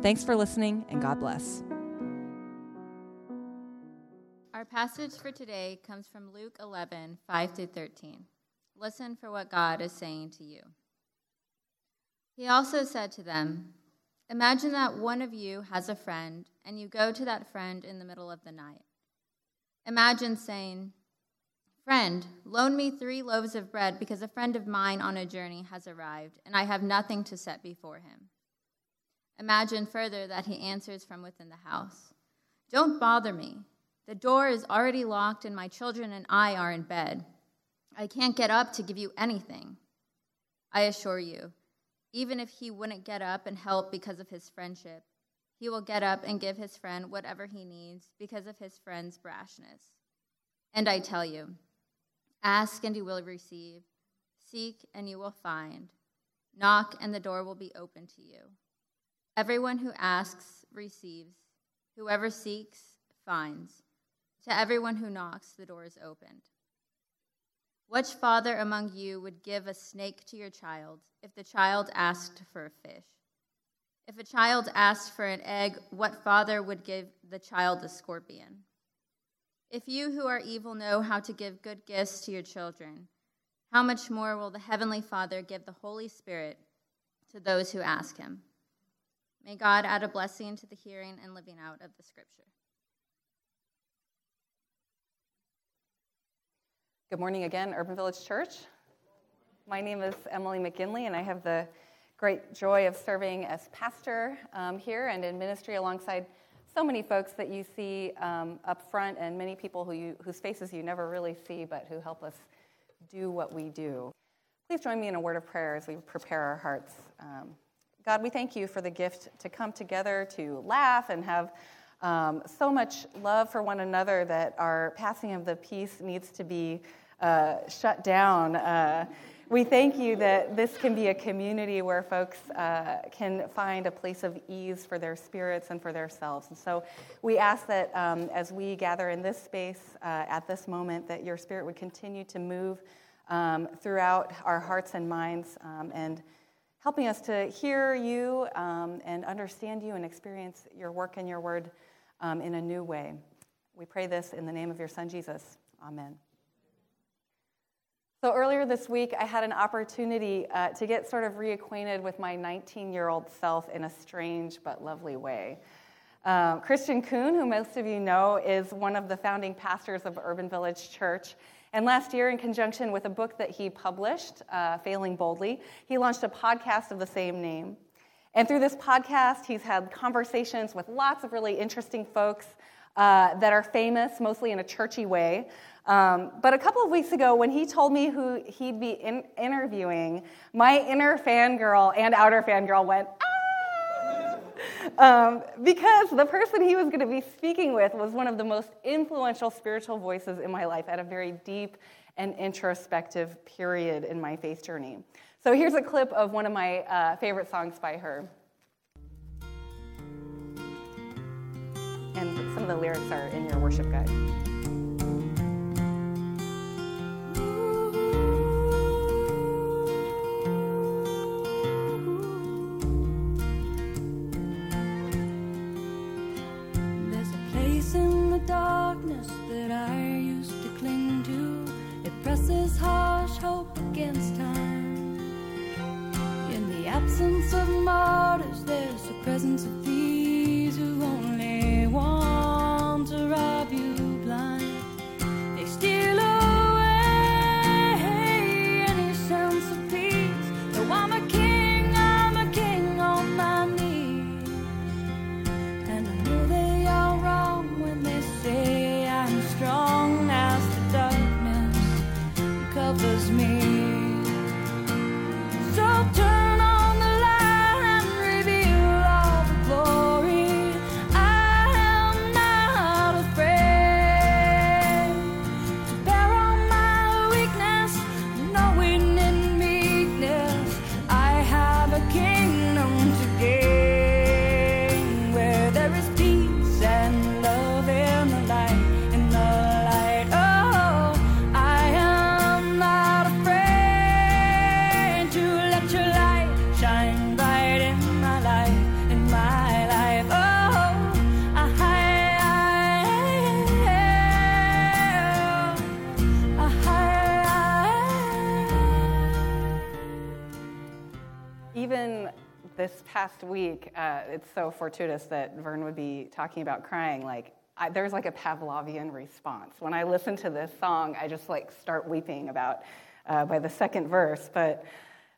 Thanks for listening, and God bless. Our passage for today comes from Luke 11, 5-13. Listen for what God is saying to you. He also said to them, "Imagine that one of you has a friend, and you go to that friend in the middle of the night. Imagine saying, 'Friend, loan me 3 loaves of bread because a friend of mine on a journey has arrived, and I have nothing to set before him.' Imagine further that he answers from within the house, 'Don't bother me. The door is already locked, and my children and I are in bed. I can't get up to give you anything.' I assure you, even if he wouldn't get up and help because of his friendship, he will get up and give his friend whatever he needs because of his friend's brashness. And I tell you, ask and you will receive, seek and you will find, knock and the door will be open to you. Everyone who asks receives, whoever seeks finds, to everyone who knocks the door is opened. Which father among you would give a snake to your child if the child asked for a fish? If a child asked for an egg, what father would give the child a scorpion? If you who are evil know how to give good gifts to your children, how much more will the Heavenly Father give the Holy Spirit to those who ask him?" May God add a blessing to the hearing and living out of the Scripture. Good morning again, Urban Village Church. My name is Emily McGinley, and I have the great joy of serving as pastor here and in ministry alongside so many folks that you see up front, and many people whose faces you never really see but who help us do what we do. Please join me in a word of prayer as we prepare our hearts. God, we thank you for the gift to come together to laugh and have so much love for one another that our passing of the peace needs to be shut down. We thank you that this can be a community where folks can find a place of ease for their spirits and for themselves. And so we ask that as we gather in this space at this moment, that your Spirit would continue to move throughout our hearts and minds, and helping us to hear you and understand you and experience your work and your word in a new way. We pray this in the name of your Son, Jesus. Amen. So earlier this week, I had an opportunity to get sort of reacquainted with my 19-year-old self in a strange but lovely way. Christian Kuhn, who most of you know, is one of the founding pastors of Urban Village Church. And last year, in conjunction with a book that he published, Failing Boldly, he launched a podcast of the same name. And through this podcast, he's had conversations with lots of really interesting folks that are famous, mostly in a churchy way. But a couple of weeks ago, when he told me who he'd be interviewing, my inner fangirl and outer fangirl went, "Ah!" Because the person he was going to be speaking with was one of the most influential spiritual voices in my life at a very deep and introspective period in my faith journey. So here's a clip of one of my favorite songs by her. And some of the lyrics are in your worship guide. Darkness that I used to cling to, it presses harsh hope against time. In the absence of martyrs, there's the presence of these who only want to rob you blind. They steal away any sense of peace. Though I'm a king on my knees. And I know they are wrong when they say strong as the darkness covers me. So turn on the light and reveal even this past week, it's so fortuitous that Vern would be talking about crying. There's like a Pavlovian response. When I listen to this song, I just start weeping by the second verse. But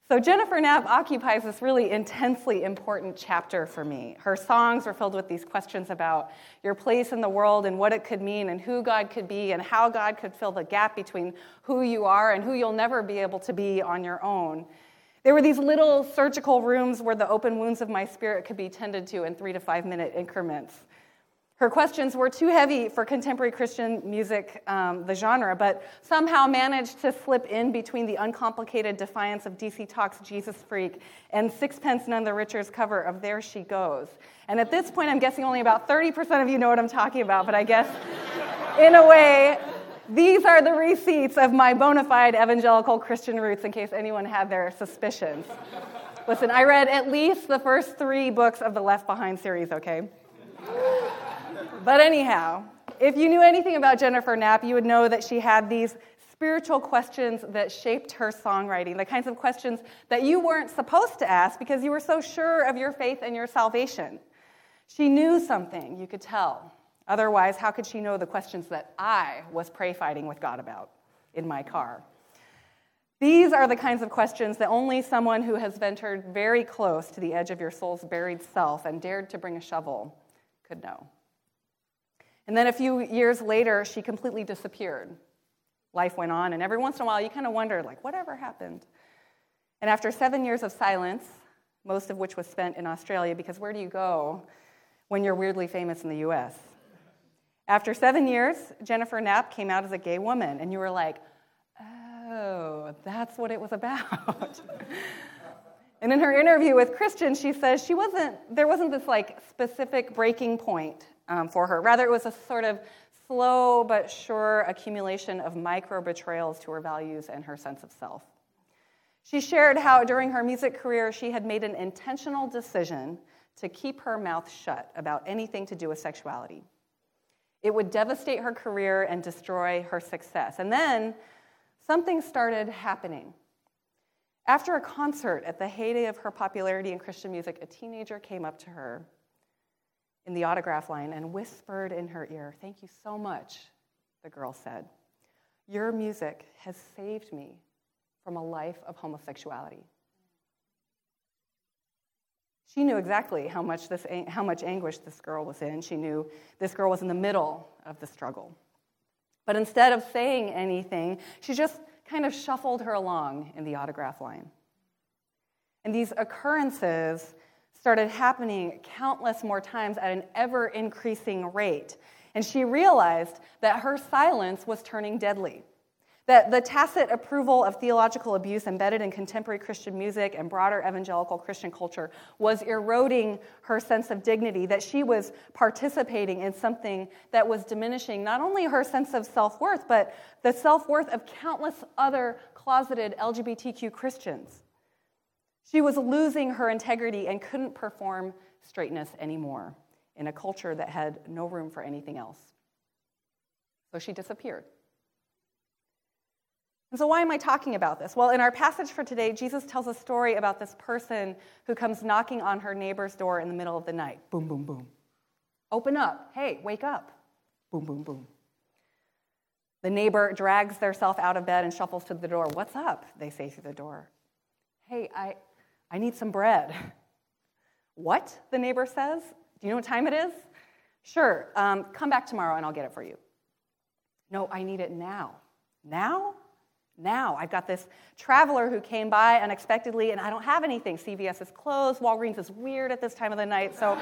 so Jennifer Knapp occupies this really intensely important chapter for me. Her songs are filled with these questions about your place in the world and what it could mean and who God could be and how God could fill the gap between who you are and who you'll never be able to be on your own. There were these little surgical rooms where the open wounds of my spirit could be tended to in 3 to 5 minute increments. Her questions were too heavy for contemporary Christian music, the genre, but somehow managed to slip in between the uncomplicated defiance of DC Talk's Jesus Freak and Sixpence None the Richer's cover of There She Goes. And at this point, I'm guessing only about 30% of you know what I'm talking about, but I guess in a way, these are the receipts of my bona fide evangelical Christian roots, in case anyone had their suspicions. Listen, I read at least the first 3 books of the Left Behind series, okay? But anyhow, if you knew anything about Jennifer Knapp, you would know that she had these spiritual questions that shaped her songwriting, the kinds of questions that you weren't supposed to ask because you were so sure of your faith and your salvation. She knew something, you could tell. Otherwise, how could she know the questions that I was pray-fighting with God about in my car? These are the kinds of questions that only someone who has ventured very close to the edge of your soul's buried self and dared to bring a shovel could know. And then a few years later, she completely disappeared. Life went on, and every once in a while, you kind of wonder, whatever happened? And after 7 years of silence, most of which was spent in Australia, because where do you go when you're weirdly famous in the U.S.? After 7 years, Jennifer Knapp came out as a gay woman, and you were like, oh, that's what it was about. And in her interview with Christian, she says there wasn't this specific breaking point for her. Rather, it was a sort of slow but sure accumulation of micro betrayals to her values and her sense of self. She shared how during her music career, she had made an intentional decision to keep her mouth shut about anything to do with sexuality. It would devastate her career and destroy her success. And then something started happening. After a concert at the heyday of her popularity in Christian music, a teenager came up to her in the autograph line and whispered in her ear, "Thank you so much," the girl said. "Your music has saved me from a life of homosexuality." She knew exactly how much anguish this girl was in. She knew this girl was in the middle of the struggle. But instead of saying anything, she just kind of shuffled her along in the autograph line. And these occurrences started happening countless more times at an ever-increasing rate. And she realized that her silence was turning deadly, that the tacit approval of theological abuse embedded in contemporary Christian music and broader evangelical Christian culture was eroding her sense of dignity, that she was participating in something that was diminishing not only her sense of self-worth, but the self-worth of countless other closeted LGBTQ Christians. She was losing her integrity and couldn't perform straightness anymore in a culture that had no room for anything else. So she disappeared. And so why am I talking about this? Well, in our passage for today, Jesus tells a story about this person who comes knocking on her neighbor's door in the middle of the night. Boom, boom, boom. Open up. Hey, wake up. Boom, boom, boom. The neighbor drags herself out of bed and shuffles to the door. "What's up?" they say through the door. "Hey, I need some bread." "What?" the neighbor says. "Do you know what time it is?" "Sure, come back tomorrow and I'll get it for you." "No, I need it now." "Now? Now. I've got this traveler who came by unexpectedly and I don't have anything. CVS is closed, Walgreens is weird at this time of the night." So,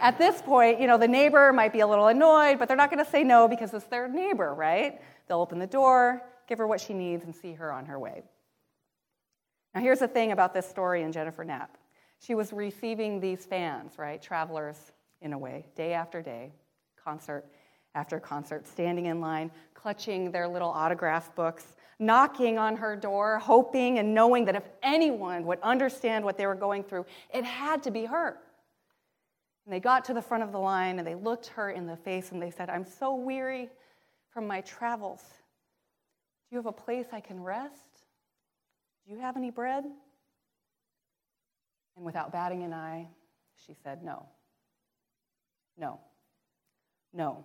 at this point, the neighbor might be a little annoyed, but they're not going to say no because it's their neighbor, right? They'll open the door, give her what she needs, and see her on her way. Now, here's the thing about this story in Jennifer Knapp. She was receiving these fans, right? Travelers, in a way, day after day, concert after concert, standing in line, clutching their little autograph books, knocking on her door, hoping and knowing that if anyone would understand what they were going through, it had to be her. And they got to the front of the line, and they looked her in the face, and they said, "I'm so weary from my travels. Do you have a place I can rest? Do you have any bread?" And without batting an eye, she said no. No. No.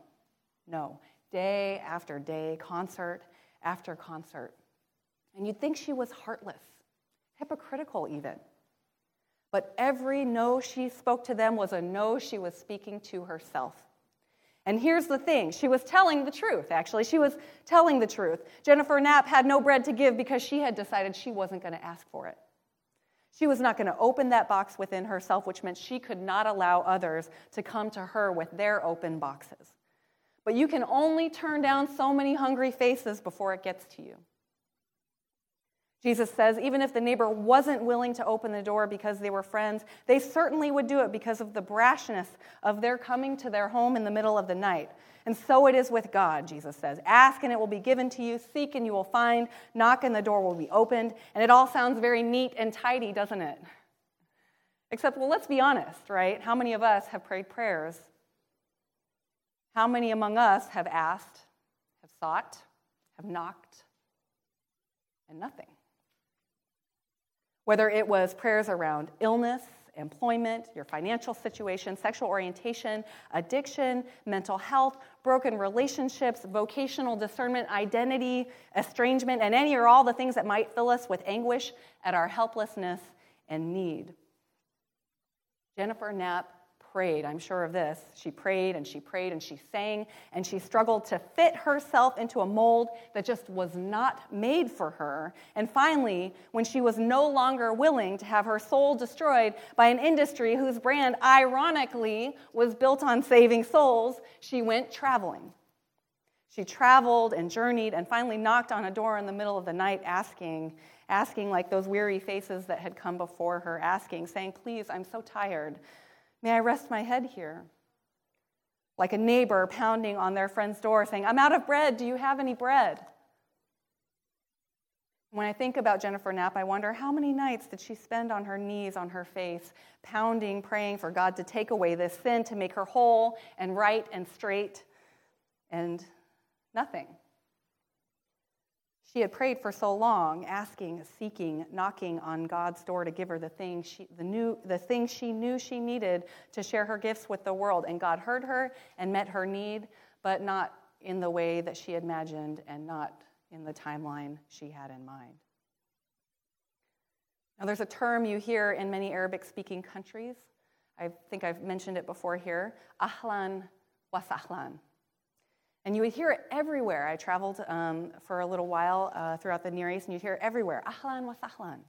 No. Day after day, concert after concert. And you'd think she was heartless, hypocritical even. But every no she spoke to them was a no she was speaking to herself. And here's the thing. She was telling the truth, actually. She was telling the truth. Jennifer Knapp had no bread to give because she had decided she wasn't going to ask for it. She was not going to open that box within herself, which meant she could not allow others to come to her with their open boxes. But you can only turn down so many hungry faces before it gets to you. Jesus says, even if the neighbor wasn't willing to open the door because they were friends, they certainly would do it because of the brashness of their coming to their home in the middle of the night. And so it is with God, Jesus says. Ask and it will be given to you. Seek and you will find. Knock and the door will be opened. And it all sounds very neat and tidy, doesn't it? Except, well, let's be honest, right? How many of us have prayed prayers? How many among us have asked, have sought, have knocked, and nothing? Whether it was prayers around illness, employment, your financial situation, sexual orientation, addiction, mental health, broken relationships, vocational discernment, identity, estrangement, and any or all the things that might fill us with anguish at our helplessness and need. Jennifer Knapp prayed, I'm sure of this. She prayed and she prayed and she sang and she struggled to fit herself into a mold that just was not made for her. And finally, when she was no longer willing to have her soul destroyed by an industry whose brand, ironically, was built on saving souls, she went traveling. She traveled and journeyed and finally knocked on a door in the middle of the night asking like those weary faces that had come before her, saying, please, I'm so tired. May I rest my head here? Like a neighbor pounding on their friend's door saying, I'm out of bread. Do you have any bread? When I think about Jennifer Knapp, I wonder how many nights did she spend on her knees, on her face, pounding, praying for God to take away this sin, to make her whole and right and straight, and nothing. She had prayed for so long, asking, seeking, knocking on God's door to give her the thing she knew she needed to share her gifts with the world. And God heard her and met her need, but not in the way that she had imagined and not in the timeline she had in mind. Now, there's a term you hear in many Arabic-speaking countries. I think I've mentioned it before here, ahlan wa sahlan. And you would hear it everywhere. I traveled for a little while throughout the Near East, and you'd hear it everywhere, ahlan wa sahlan.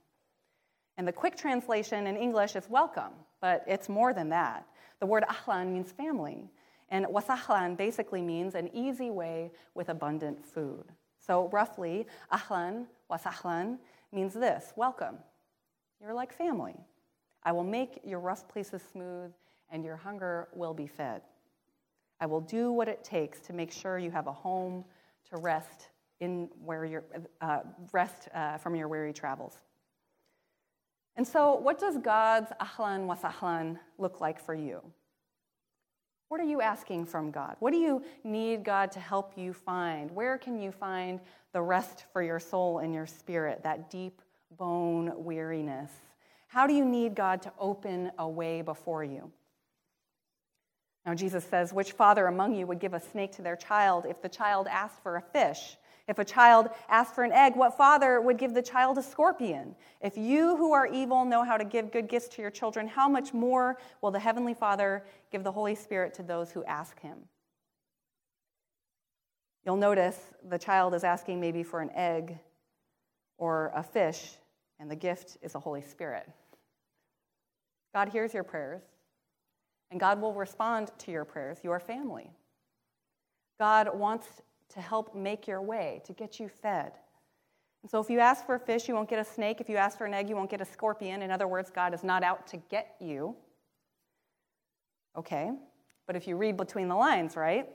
And the quick translation in English is welcome, but it's more than that. The word ahlan means family, and wa sahlan basically means an easy way with abundant food. So roughly, ahlan wa sahlan means this, welcome. You're like family. I will make your rough places smooth, and your hunger will be fed. I will do what it takes to make sure you have a home to rest in where you're, from your weary travels. And so, what does God's ahlan wa sahlan look like for you? What are you asking from God? What do you need God to help you find? Where can you find the rest for your soul and your spirit, that deep bone weariness? How do you need God to open a way before you? Now, Jesus says, which father among you would give a snake to their child if the child asked for a fish? If a child asked for an egg, what father would give the child a scorpion? If you who are evil know how to give good gifts to your children, how much more will the Heavenly Father give the Holy Spirit to those who ask him? You'll notice the child is asking maybe for an egg or a fish, and the gift is the Holy Spirit. God hears your prayers. And God will respond to your prayers, your family. God wants to help make your way, to get you fed. And so if you ask for a fish, you won't get a snake. If you ask for an egg, you won't get a scorpion. In other words, God is not out to get you. Okay, but if you read between the lines, right?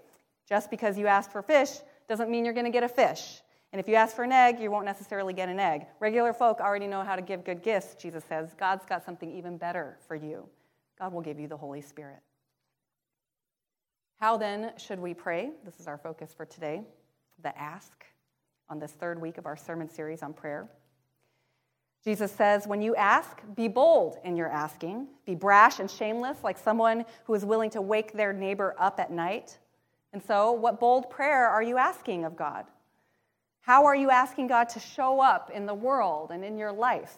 Just because you asked for fish doesn't mean you're going to get a fish. And if you ask for an egg, you won't necessarily get an egg. Regular folk already know how to give good gifts, Jesus says. God's got something even better for you. God will give you the Holy Spirit. How then should we pray? This is our focus for today, the ask, on this third week of our sermon series on prayer. Jesus says, when you ask, be bold in your asking. Be brash and shameless, like someone who is willing to wake their neighbor up at night. And so, what bold prayer are you asking of God? How are you asking God to show up in the world and in your life?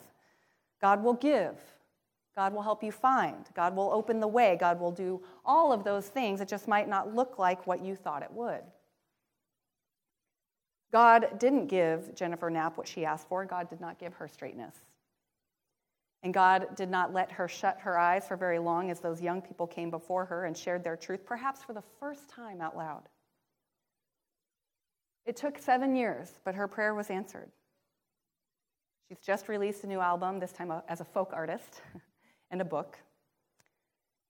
God will give. God will help you find. God will open the way. God will do all of those things. It just might not look like what you thought it would. God didn't give Jennifer Knapp what she asked for. God did not give her straightness. And God did not let her shut her eyes for very long as those young people came before her and shared their truth, perhaps for the first time out loud. It took 7 years, but her prayer was answered. She's just released a new album, this time as a folk artist, and a book.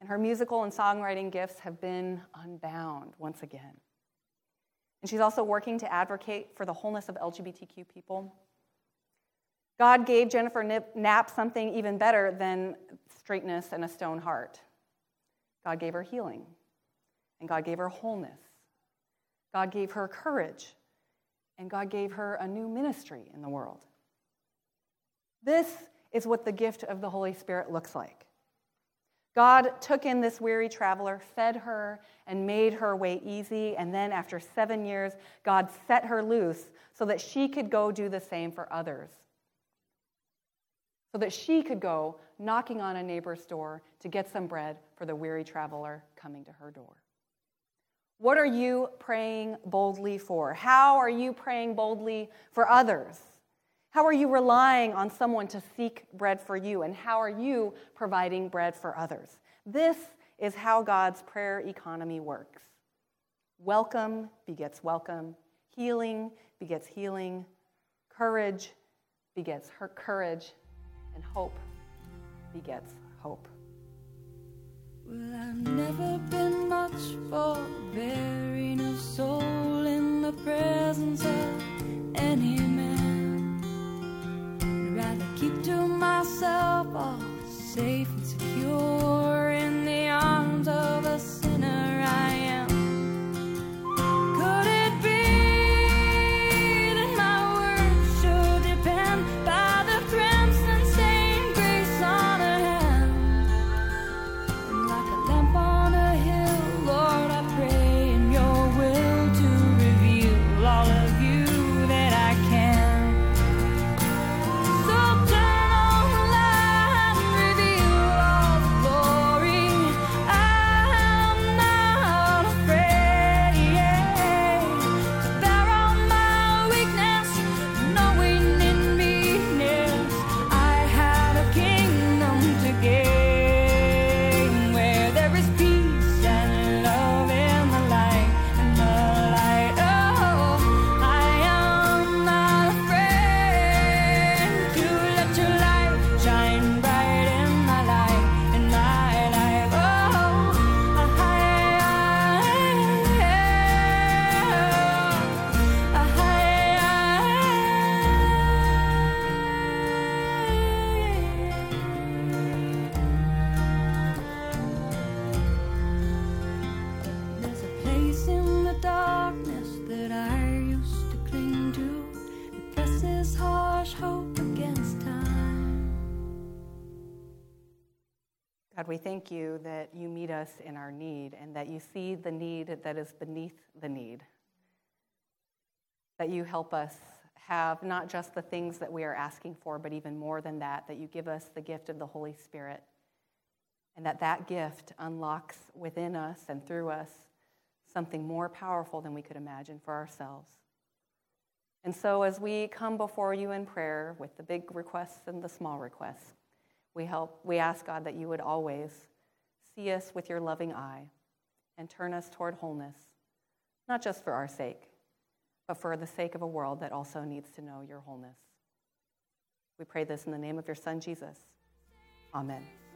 And her musical and songwriting gifts have been unbound once again. And she's also working to advocate for the wholeness of LGBTQ people. God gave Jennifer Knapp something even better than straightness and a stone heart. God gave her healing, and God gave her wholeness. God gave her courage, and God gave her a new ministry in the world. This is what the gift of the Holy Spirit looks like. God took in this weary traveler, fed her, and made her way easy. And then after 7 years, God set her loose so that she could go do the same for others. So that she could go knocking on a neighbor's door to get some bread for the weary traveler coming to her door. What are you praying boldly for? How are you praying boldly for others? How are you relying on someone to seek bread for you? And how are you providing bread for others? This is how God's prayer economy works. Welcome begets welcome. Healing begets healing. Courage begets her courage. And hope begets hope. Well, I've never been much for bearing a soul in the presence of any man. Rather keep to myself, all safe and secure in the arms of a sinner I am. Could it be that my words should depend by the crimson and same grace on her hand? And like a lamp on a hill, Lord, I pray in your will to reveal all of you that I can. God, we thank you that you meet us in our need and that you see the need that is beneath the need. That you help us have not just the things that we are asking for, but even more than that, that you give us the gift of the Holy Spirit and that gift unlocks within us and through us something more powerful than we could imagine for ourselves. And so as we come before you in prayer with the big requests and the small requests, we ask, God, that you would always see us with your loving eye and turn us toward wholeness, not just for our sake, but for the sake of a world that also needs to know your wholeness. We pray this in the name of your Son, Jesus. Amen.